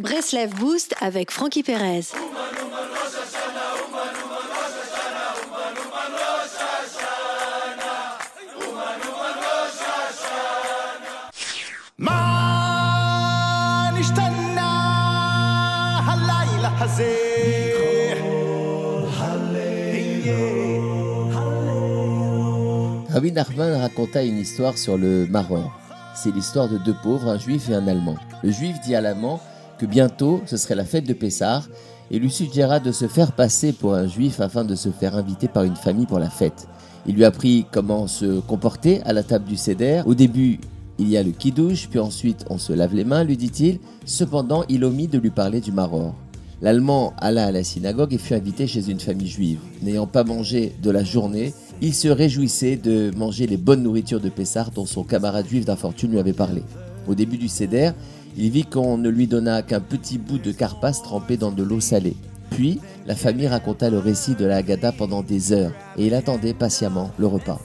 Breslev Boost avec Frankie Perez. Rabbin Arban raconta une histoire sur le maror. C'est l'histoire de deux pauvres, un juif et un allemand. Le juif dit à l'allemand que bientôt ce serait la fête de Pessah et lui suggéra de se faire passer pour un juif afin de se faire inviter par une famille pour la fête. Il lui apprit comment se comporter à la table du céder. Au début, il y a le kiddouche, puis ensuite on se lave les mains, lui dit-il. Cependant, il omit de lui parler du maror. L'Allemand alla à la synagogue et fut invité chez une famille juive. N'ayant pas mangé de la journée, il se réjouissait de manger les bonnes nourritures de Pessah dont son camarade juif d'infortune lui avait parlé. Au début du céder, il vit qu'on ne lui donna qu'un petit bout de carpasse trempé dans de l'eau salée. Puis, la famille raconta le récit de la Agada pendant des heures et il attendait patiemment le repas.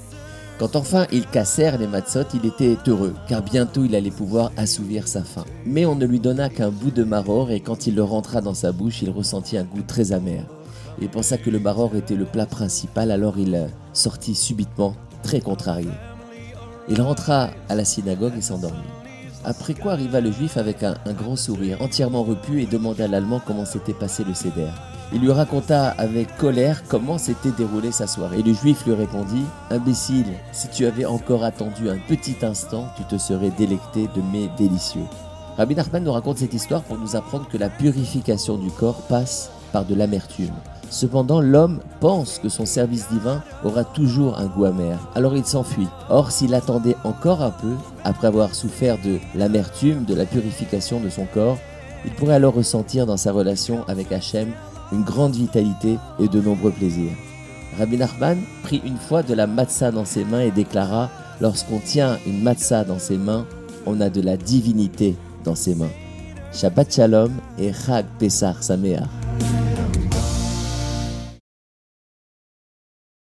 Quand enfin ils cassèrent les matzot, il était heureux, car bientôt il allait pouvoir assouvir sa faim. Mais on ne lui donna qu'un bout de maror et quand il le rentra dans sa bouche, il ressentit un goût très amer. Il pensa que le maror était le plat principal, alors il sortit subitement, très contrarié. Il rentra à la synagogue et s'endormit. Après quoi arriva le juif avec un grand sourire, entièrement repu, et demanda à l'allemand comment s'était passé le céder. Il lui raconta avec colère comment s'était déroulée sa soirée. Et le juif lui répondit « Imbécile, si tu avais encore attendu un petit instant, tu te serais délecté de mes délicieux. » Rabbi Nachman nous raconte cette histoire pour nous apprendre que la purification du corps passe par de l'amertume. Cependant, l'homme pense que son service divin aura toujours un goût amer, alors il s'enfuit. Or, s'il attendait encore un peu, après avoir souffert de l'amertume, de la purification de son corps, il pourrait alors ressentir dans sa relation avec Hachem une grande vitalité et de nombreux plaisirs. Rabbi Nachman prit une fois de la matzah dans ses mains et déclara « Lorsqu'on tient une matzah dans ses mains, on a de la divinité dans ses mains. » Shabbat shalom et Chag Pessah Sameach.